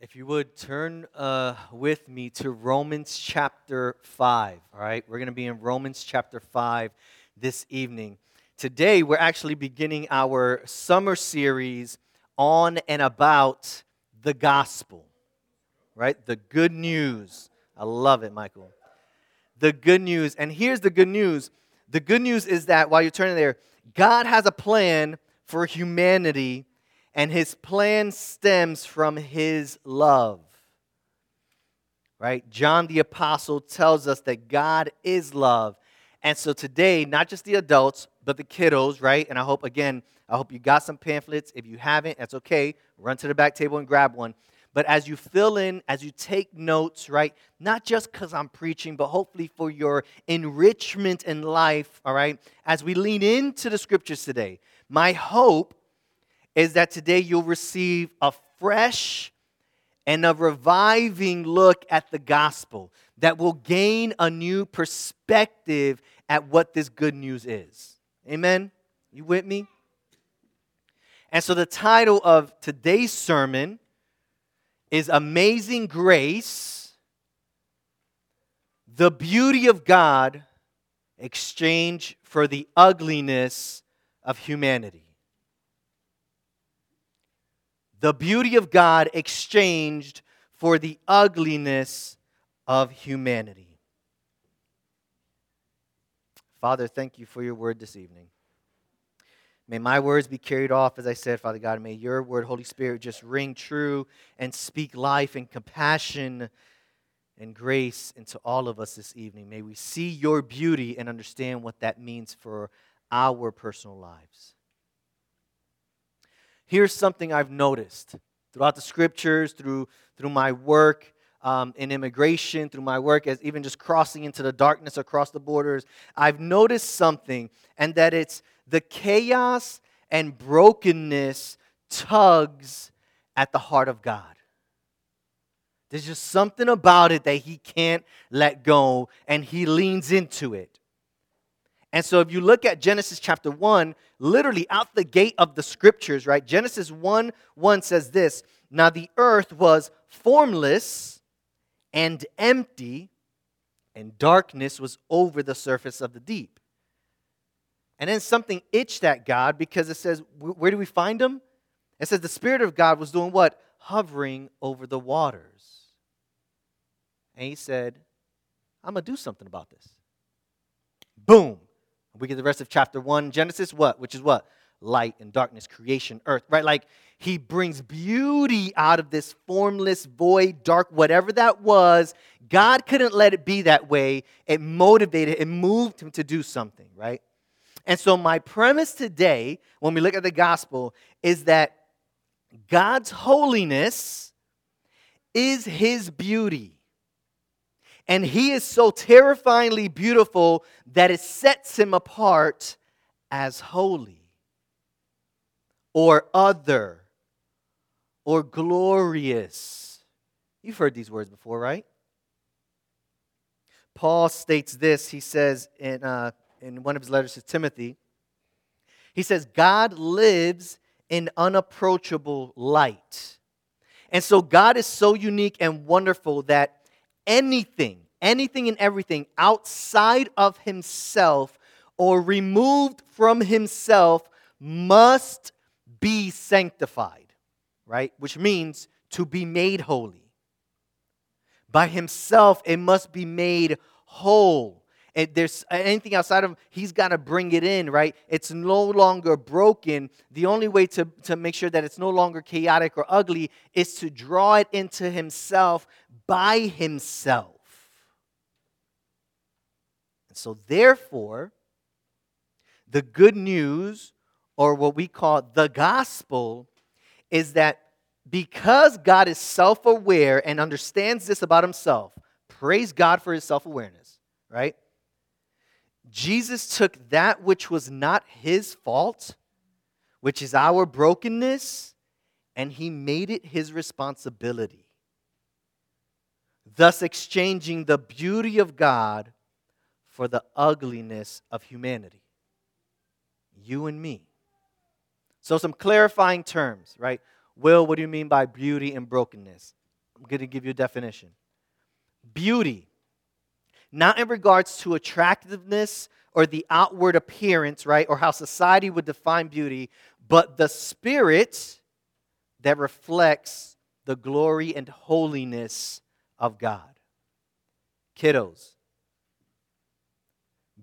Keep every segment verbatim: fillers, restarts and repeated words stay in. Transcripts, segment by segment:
If you would, turn uh, with me to Romans chapter five, all right? We're going to be in Romans chapter five this evening. Today, we're actually beginning our summer series on and about the gospel, right? The good news. I love it, Michael. The good news. And here's the good news. The good news is that, while you're turning there, God has a plan for humanity, and his plan stems from his love, right? John the Apostle tells us that God is love. And so today, not just the adults, but the kiddos, right? And I hope, again, I hope you got some pamphlets. If you haven't, that's okay. Run to the back table and grab one. But as you fill in, as you take notes, right? Not just because I'm preaching, but hopefully for your enrichment in life, all right? As we lean into the scriptures today, my hope is that today you'll receive a fresh and a reviving look at the gospel that will gain a new perspective at what this good news is. Amen? You with me? And so the title of today's sermon is Amazing Grace, the Beauty of God, Exchange for the Ugliness of Humanity. The beauty of God exchanged for the ugliness of humanity. Father, thank you for your word this evening. May my words be carried off, as I said, Father God. May your word, Holy Spirit, just ring true and speak life and compassion and grace into all of us this evening. May we see your beauty and understand what that means for our personal lives. Here's something I've noticed throughout the scriptures, through through my work um, in immigration, through my work as even just crossing into the darkness across the borders. I've noticed something, and that it's the chaos and brokenness tugs at the heart of God. There's just something about it that he can't let go, and he leans into it. And so if you look at Genesis chapter one, literally out the gate of the scriptures, right? Genesis one one says this, "Now the earth was formless and empty, and darkness was over the surface of the deep." And then something itched at God, because it says, where do we find him? It says the Spirit of God was doing what? Hovering over the waters. And he said, I'm going to do something about this. Boom. We get the rest of chapter one, Genesis, what? Which is what? Light and darkness, creation, earth, right? Like, he brings beauty out of this formless, void, dark, whatever that was. God couldn't let it be that way. It motivated, it moved him to do something, right? And so my premise today, when we look at the gospel, is that God's holiness is his beauty. And he is so terrifyingly beautiful that it sets him apart as holy or other or glorious. You've heard these words before, right? Paul states this. He says in, uh, in one of his letters to Timothy, he says, God lives in unapproachable light. And so God is so unique and wonderful that Anything, anything and everything outside of himself or removed from himself must be sanctified, right? Which means to be made holy. By himself, it must be made whole. If there's anything outside of him, he's got to bring it in, right? It's no longer broken. The only way to, to make sure that it's no longer chaotic or ugly is to draw it into himself by himself. And so therefore, the good news, or what we call the gospel, is that because God is self-aware and understands this about himself, praise God for his self-awareness, right? Jesus took that which was not his fault, which is our brokenness, and he made it his responsibility, thus exchanging the beauty of God for the ugliness of humanity, you and me. So some clarifying terms, right? Will, what do you mean by beauty and brokenness? I'm going to give you a definition. Beauty, not in regards to attractiveness or the outward appearance, right, or how society would define beauty, but the spirit that reflects the glory and holiness of God. Kiddos,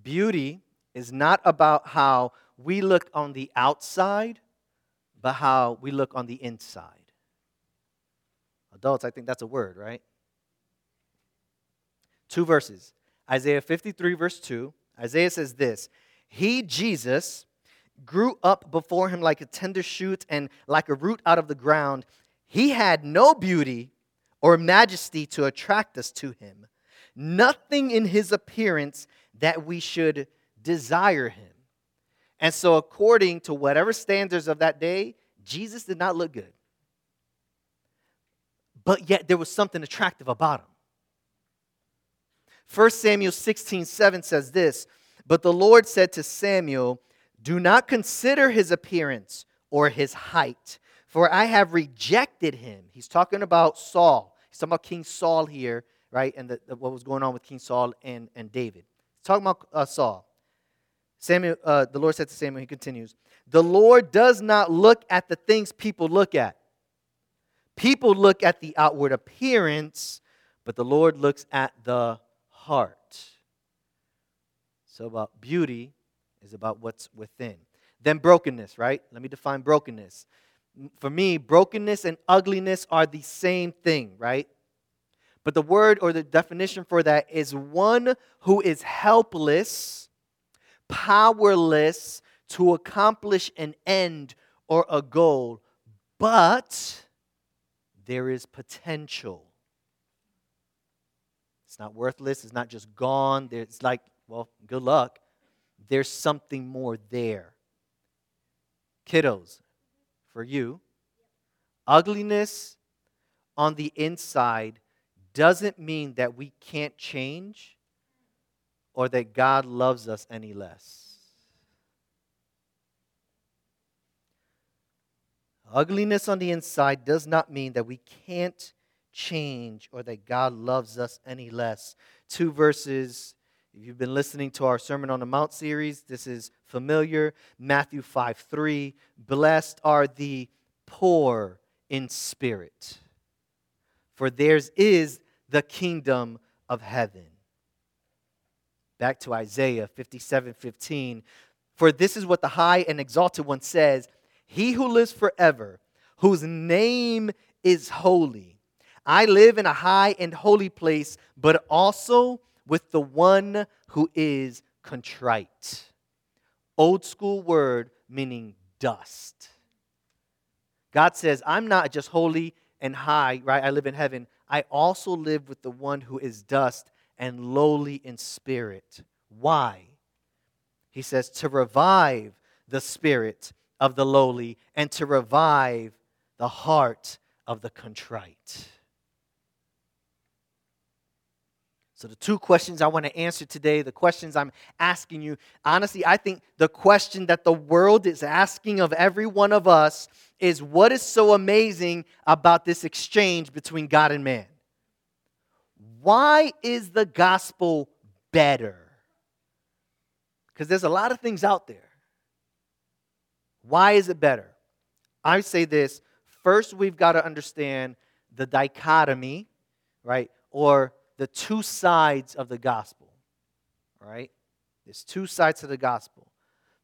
beauty is not about how we look on the outside, but how we look on the inside. Adults, I think that's a word, right? Two verses. Isaiah fifty-three, verse two. Isaiah says this, "He, Jesus, grew up before him like a tender shoot and like a root out of the ground. He had no beauty or majesty to attract us to him, nothing in his appearance that we should desire him." And so according to whatever standards of that day, Jesus did not look good. But yet there was something attractive about him. First Samuel sixteen seven says this, "But the Lord said to Samuel, do not consider his appearance or his height, for I have rejected him." He's talking about Saul. He's talking about King Saul here, right? And the, what was going on with King Saul and, and David. He's talking about uh, Saul. Samuel, uh, the Lord said to Samuel, he continues, "The Lord does not look at the things people look at. People look at the outward appearance, but the Lord looks at the heart." So about beauty is about what's within. Then brokenness, right? Let me define brokenness. For me, brokenness and ugliness are the same thing, right? But the word or the definition for that is one who is helpless, powerless to accomplish an end or a goal, but there is potential. It's not worthless. It's not just gone. It's like, well, good luck. There's something more there. Kiddos, for you, ugliness on the inside doesn't mean that we can't change or that God loves us any less. Ugliness on the inside does not mean that we can't change or that God loves us any less. Two verses. If you've been listening to our Sermon on the Mount series, this is familiar. Matthew five three, "Blessed are the poor in spirit, for theirs is the kingdom of heaven." Back to Isaiah fifty-seven fifteen, "For this is what the high and exalted one says, he who lives forever, whose name is holy. I live in a high and holy place, but also with the one who is contrite." Old school word meaning dust. God says, I'm not just holy and high, right? I live in heaven. I also live with the one who is dust and lowly in spirit. Why? He says, to revive the spirit of the lowly and to revive the heart of the contrite. So the two questions I want to answer today, the questions I'm asking you, honestly, I think the question that the world is asking of every one of us is, what is so amazing about this exchange between God and man? Why is the gospel better? Because there's a lot of things out there. Why is it better? I say this, first we've got to understand the dichotomy, right, or the two sides of the gospel, all right? There's two sides to the gospel.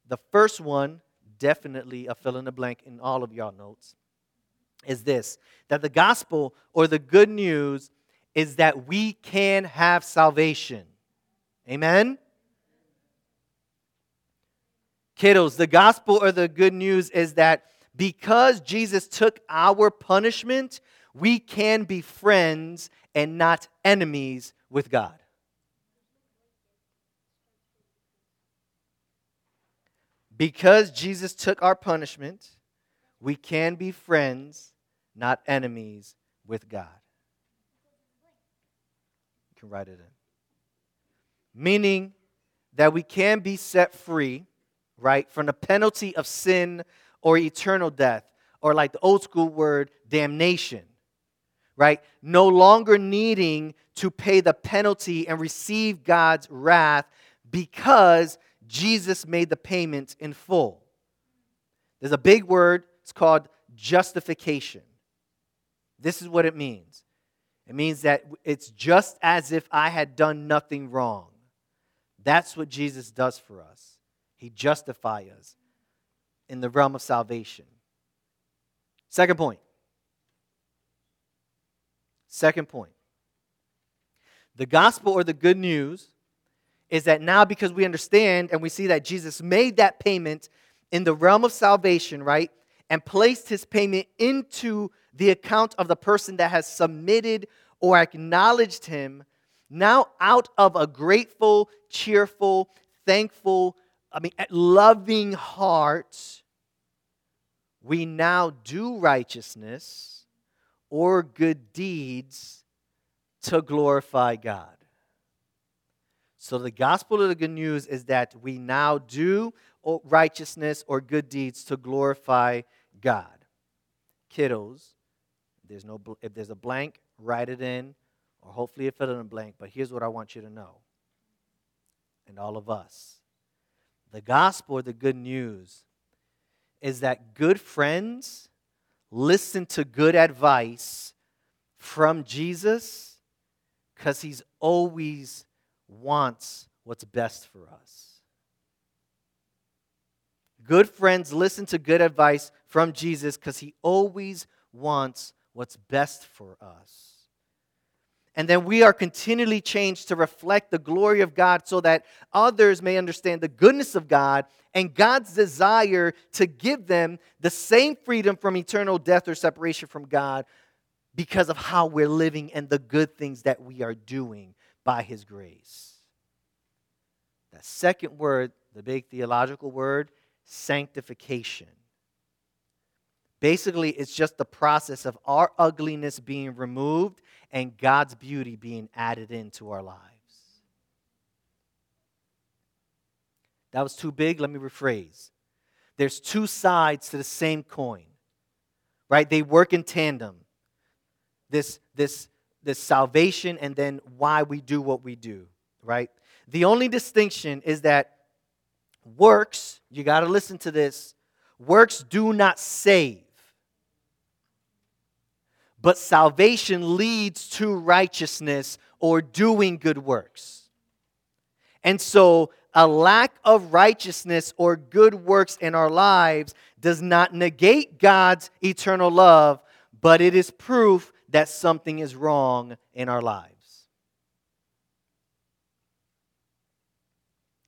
The first one, definitely a fill in the blank in all of y'all notes, is this, that the gospel or the good news is that we can have salvation. Amen? Kiddos, the gospel or the good news is that because Jesus took our punishment, we can be friends and not enemies with God. Because Jesus took our punishment, we can be friends, not enemies with God. You can write it in. Meaning that we can be set free, right, from the penalty of sin or eternal death, or like the old school word, damnation. right? No longer needing to pay the penalty and receive God's wrath because Jesus made the payment in full. There's a big word. It's called justification. This is what it means. It means that it's just as if I had done nothing wrong. That's what Jesus does for us. He justifies us in the realm of salvation. Second point. Second point. The gospel, or the good news, is that now, because we understand and we see that Jesus made that payment in the realm of salvation, right, and placed his payment into the account of the person that has submitted or acknowledged him, now out of a grateful, cheerful, thankful, I mean, loving heart, we now do righteousness or good deeds to glorify God. So the gospel of the good news is that we now do righteousness or good deeds to glorify God. Kiddos, there's no, if there's a blank, write it in, or hopefully it filled in a blank, but here's what I want you to know, and all of us. The gospel, or the good news, is that good friends listen to good advice from Jesus because he's always wants what's best for us. Good friends listen to good advice from Jesus because he always wants what's best for us. And then we are continually changed to reflect the glory of God so that others may understand the goodness of God and God's desire to give them the same freedom from eternal death or separation from God because of how we're living and the good things that we are doing by his grace. That second word, the big theological word, sanctification. Basically, it's just the process of our ugliness being removed and God's beauty being added into our lives. That was too big. Let me rephrase. There's two sides to the same coin, right? They work in tandem. This, this, this salvation, and then why we do what we do, right? The only distinction is that works, you got to listen to this, works do not save, but salvation leads to righteousness or doing good works. And so a lack of righteousness or good works in our lives does not negate God's eternal love, but it is proof that something is wrong in our lives.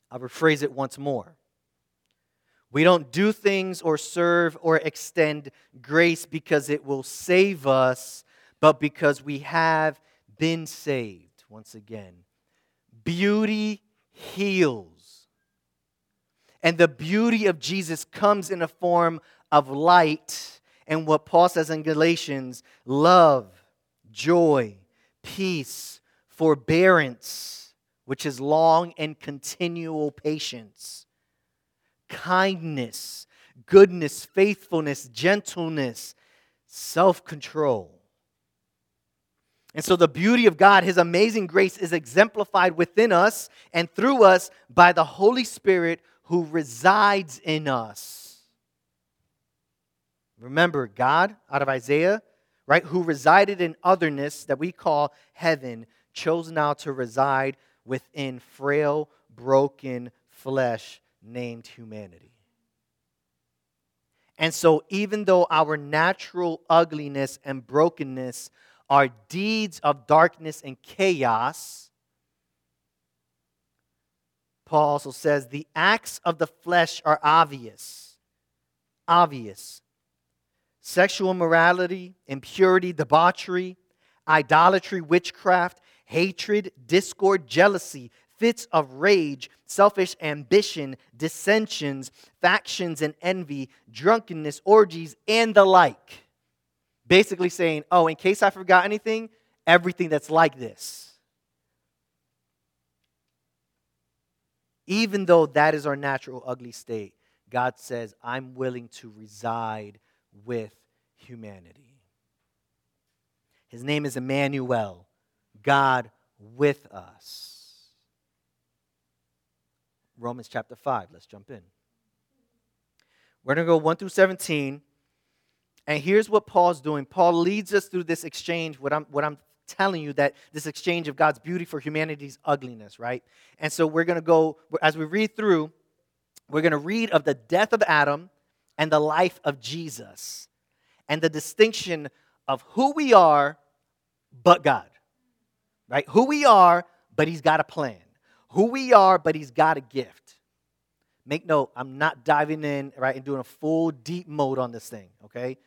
I'll rephrase it once more. We don't do things or serve or extend grace because it will save us, but because we have been saved. Once again, beauty heals. And the beauty of Jesus comes in a form of light, and what Paul says in Galatians, love, joy, peace, forbearance, which is long and continual patience, kindness, goodness, faithfulness, gentleness, self-control. And so the beauty of God, his amazing grace, is exemplified within us and through us by the Holy Spirit who resides in us. Remember, God, out of Isaiah, right, who resided in otherness that we call heaven, chose now to reside within frail, broken flesh named humanity. And so even though our natural ugliness and brokenness are deeds of darkness and chaos, Paul also says the acts of the flesh are obvious. Obvious. Sexual immorality, impurity, debauchery, idolatry, witchcraft, hatred, discord, jealousy, fits of rage, selfish ambition, dissensions, factions and envy, drunkenness, orgies, and the like. Basically saying, oh, in case I forgot anything, everything that's like this. Even though that is our natural ugly state, God says, I'm willing to reside with humanity. His name is Emmanuel, God with us. Romans chapter five, let's jump in. We're going to go one through seventeen, and here's what Paul's doing. Paul leads us through this exchange, what I'm, what I'm telling you, that this exchange of God's beauty for humanity's ugliness, right? And so we're going to go, as we read through, we're going to read of the death of Adam and the life of Jesus and the distinction of who we are but God, right? Who we are, but he's got a plan. Who we are, but he's got a gift. Make note, I'm not diving in, right, and doing a full deep mode on this thing, okay?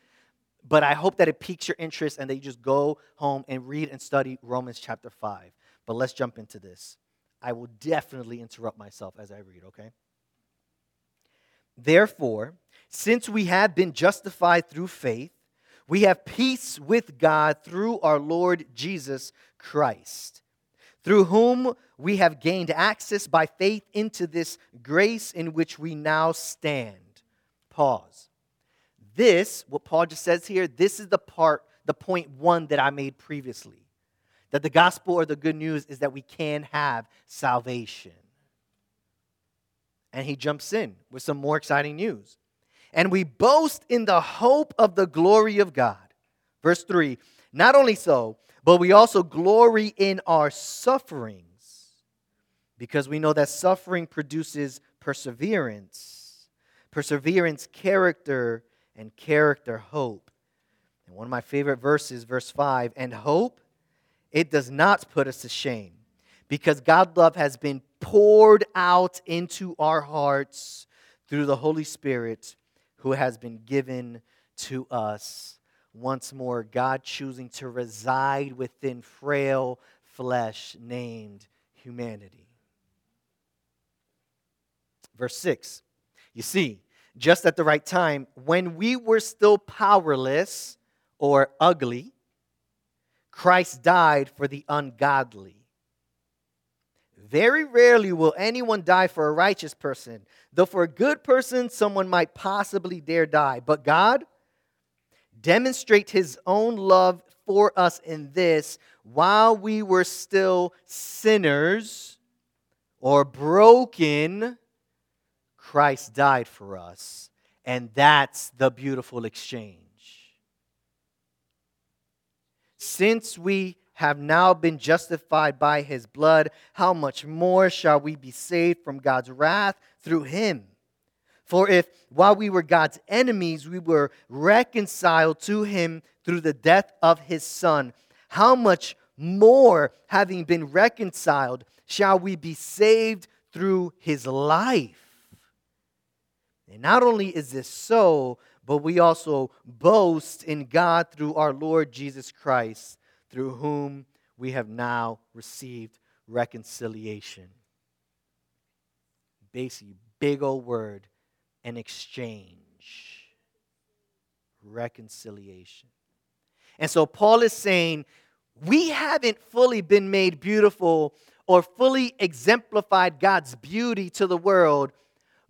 But I hope that it piques your interest and that you just go home and read and study Romans chapter five. But let's jump into this. I will definitely interrupt myself as I read, okay? Therefore, since we have been justified through faith, we have peace with God through our Lord Jesus Christ, through whom we have gained access by faith into this grace in which we now stand. Pause. This, what Paul just says here, this is the part, the point one that I made previously, that the gospel or the good news is that we can have salvation. And he jumps in with some more exciting news. And we boast in the hope of the glory of God. Verse three, not only so, but we also glory in our sufferings, because we know that suffering produces perseverance, perseverance, character, and character, hope. And one of my favorite verses, verse five, and hope, it does not put us to shame, because God's love has been poured out into our hearts through the Holy Spirit who has been given to us. Once more, God choosing to reside within frail flesh named humanity. Verse six, you see, just at the right time, when we were still powerless or ugly, Christ died for the ungodly. Very rarely will anyone die for a righteous person, though for a good person, someone might possibly dare die. But God demonstrates his own love for us in this: while we were still sinners or broken, Christ died for us. And that's the beautiful exchange. Since we have now been justified by his blood, how much more shall we be saved from God's wrath through him? For if, while we were God's enemies, we were reconciled to him through the death of his son, how much more, having been reconciled, shall we be saved through his life? And not only is this so, but we also boast in God through our Lord Jesus Christ, through whom we have now received reconciliation. Basically, big old word, an exchange. Reconciliation. And so Paul is saying, we haven't fully been made beautiful or fully exemplified God's beauty to the world,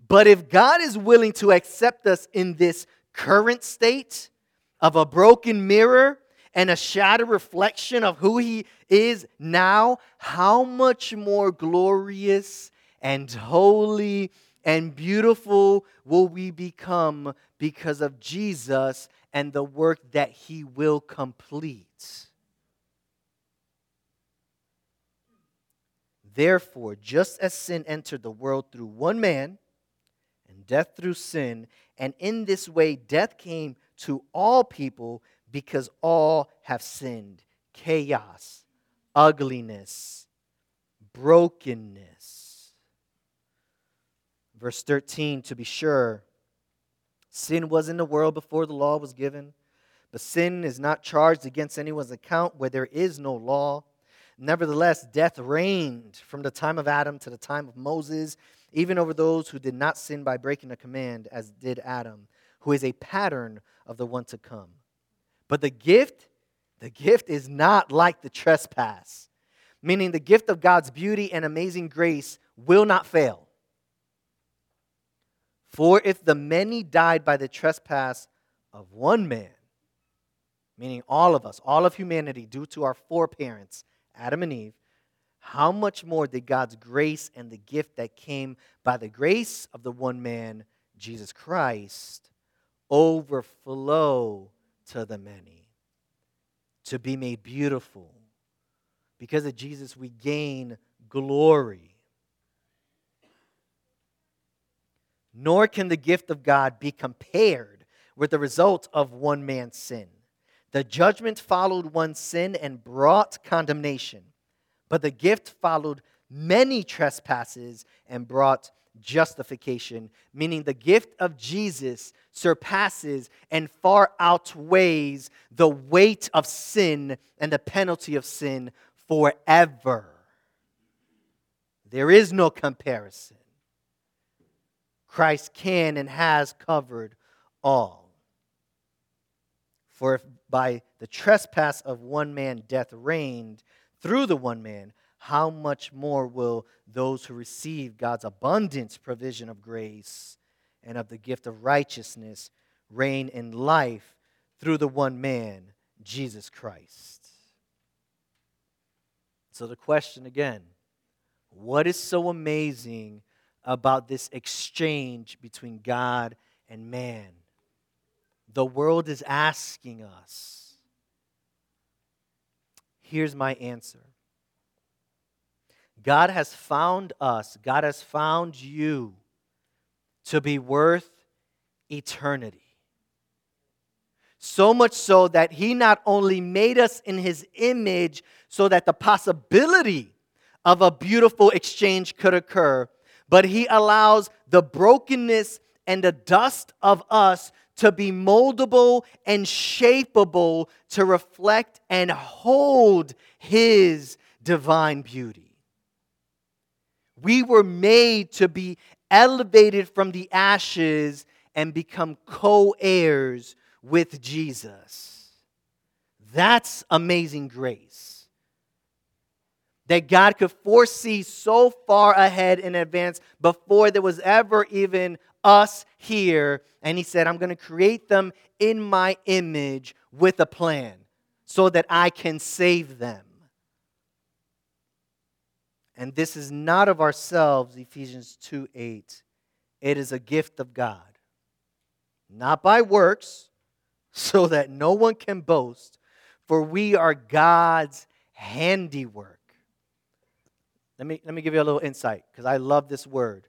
but if God is willing to accept us in this current state of a broken mirror and a shattered reflection of who he is now, how much more glorious and holy and beautiful will we become because of Jesus and the work that he will complete. Therefore, just as sin entered the world through one man, and death through sin, and in this way death came to all people, because all have sinned. Chaos, ugliness, brokenness. Verse thirteen, to be sure, sin was in the world before the law was given, but sin is not charged against anyone's account where there is no law. Nevertheless, death reigned from the time of Adam to the time of Moses, even over those who did not sin by breaking a command, as did Adam, who is a pattern of the one to come. But the gift, the gift is not like the trespass, meaning the gift of God's beauty and amazing grace will not fail. For if the many died by the trespass of one man, meaning all of us, all of humanity, due to our foreparents, Adam and Eve, how much more did God's grace and the gift that came by the grace of the one man, Jesus Christ, overflow to the many, to be made beautiful? Because of Jesus, we gain glory. Nor can the gift of God be compared with the result of one man's sin. The judgment followed one sin and brought condemnation, but the gift followed many trespasses and brought justification, meaning the gift of Jesus surpasses and far outweighs the weight of sin and the penalty of sin forever. There is no comparison. Christ can and has covered all. For if by the trespass of one man death reigned through the one man, how much more will those who receive God's abundant provision of grace and of the gift of righteousness reign in life through the one man, Jesus Christ? So the question again, what is so amazing about this exchange between God and man? The world is asking us. Here's my answer. God has found us, God has found you to be worth eternity. So much so that He not only made us in His image so that the possibility of a beautiful exchange could occur, but He allows the brokenness and the dust of us to be moldable and shapeable to reflect and hold His divine beauty. We were made to be elevated from the ashes and become co-heirs with Jesus. That's amazing grace. That God could foresee so far ahead in advance before there was ever even us here. And He said, I'm going to create them in my image with a plan so that I can save them. And this is not of ourselves, Ephesians two eight. It is a gift of God, not by works, so that no one can boast, for we are God's handiwork. Let me, let me give you a little insight, because I love this word.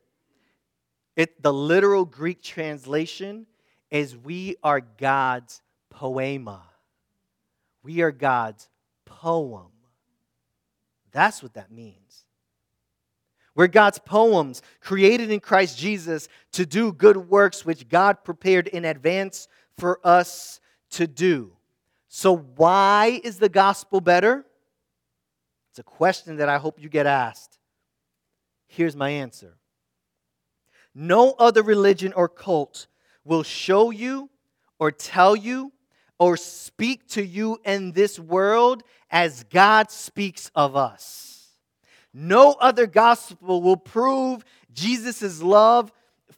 It, the literal Greek translation is we are God's poema. We are God's poem. That's what that means. We're God's poems, created in Christ Jesus to do good works which God prepared in advance for us to do. So why is the gospel better? It's a question that I hope you get asked. Here's my answer. No other religion or cult will show you or tell you or speak to you in this world as God speaks of us. No other gospel will prove Jesus' love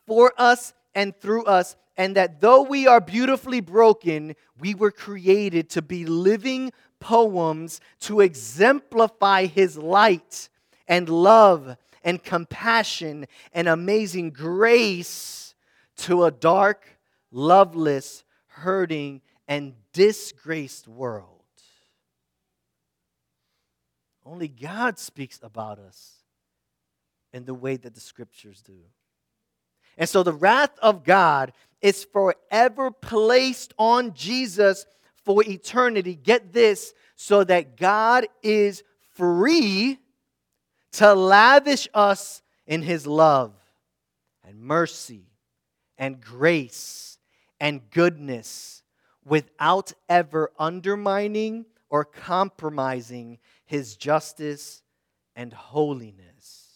for us and through us, and that though we are beautifully broken, we were created to be living poems to exemplify His light and love and compassion and amazing grace to a dark, loveless, hurting, and disgraced world. Only God speaks about us in the way that the Scriptures do. And so the wrath of God is forever placed on Jesus for eternity. Get this, so that God is free to lavish us in His love and mercy and grace and goodness without ever undermining or compromising His justice and holiness.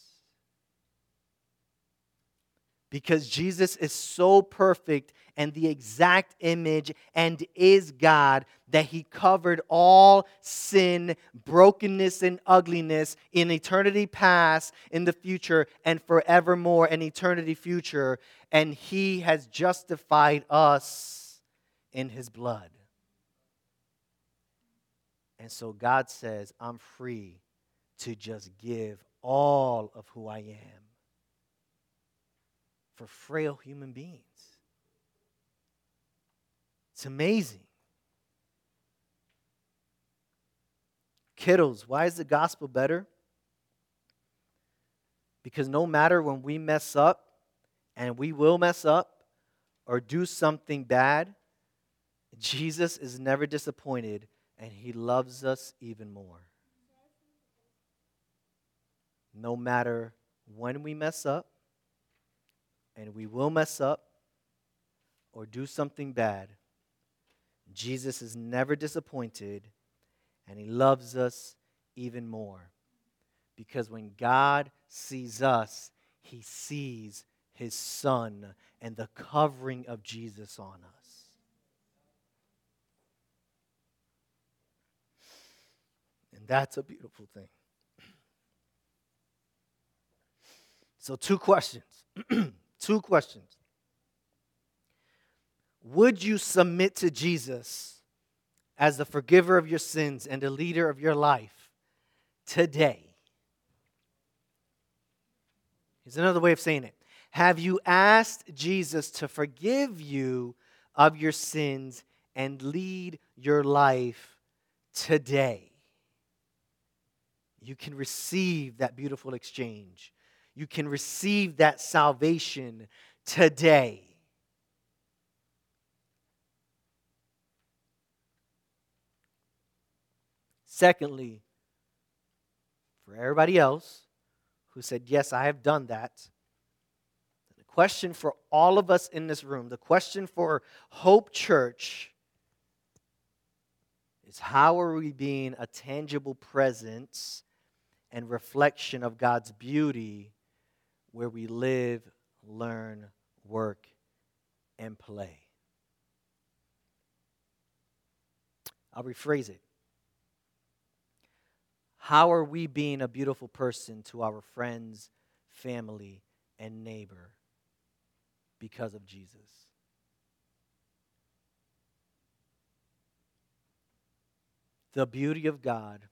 Because Jesus is so perfect and the exact image and is God that He covered all sin, brokenness, and ugliness in eternity past, in the future, and forevermore in eternity future. And He has justified us in His blood. And so God says, I'm free to just give all of who I am for frail human beings. It's amazing. Kiddos, why is the gospel better? Because no matter when we mess up, and we will mess up or do something bad, Jesus is never disappointed, and he loves us even more. No matter when we mess up, and we will mess up or do something bad, Jesus is never disappointed, and he loves us even more. Because when God sees us, he sees his son and the covering of Jesus on us. And that's a beautiful thing. So two questions. Two questions. Would you submit to Jesus as the forgiver of your sins and the leader of your life today? Here's another way of saying it. Have you asked Jesus to forgive you of your sins and lead your life today? You can receive that beautiful exchange. You can receive that salvation today. Secondly, for everybody else who said, yes, I have done that, the question for all of us in this room, the question for Hope Church is, how are we being a tangible presence and reflection of God's beauty where we live, learn, work, and play? I'll rephrase it. How are we being a beautiful person to our friends, family, and neighbor because of Jesus? The beauty of God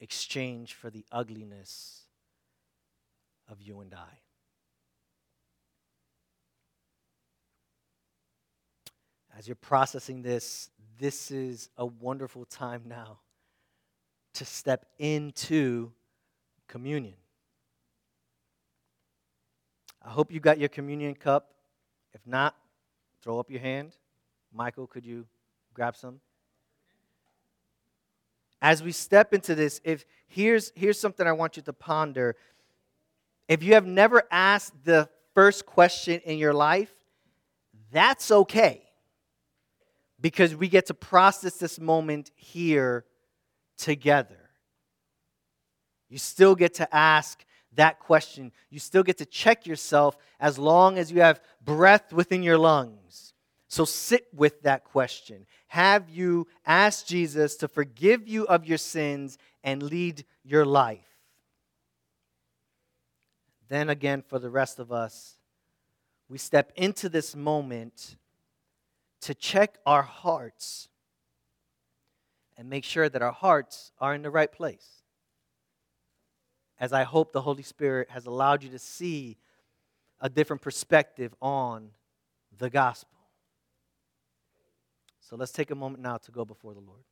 exchanged for the ugliness of you and I. As you're processing this, this is a wonderful time now to step into communion. I hope you got your communion cup. If not, throw up your hand. Michael, could you grab some? As we step into this, if here's here's something I want you to ponder. If you have never asked the first question in your life, that's okay, because we get to process this moment here together. You still get to ask that question. You still get to check yourself as long as you have breath within your lungs. So sit with that question. Have you asked Jesus to forgive you of your sins and lead your life? Then again, for the rest of us, we step into this moment to check our hearts and make sure that our hearts are in the right place. As I hope the Holy Spirit has allowed you to see a different perspective on the gospel. So let's take a moment now to go before the Lord.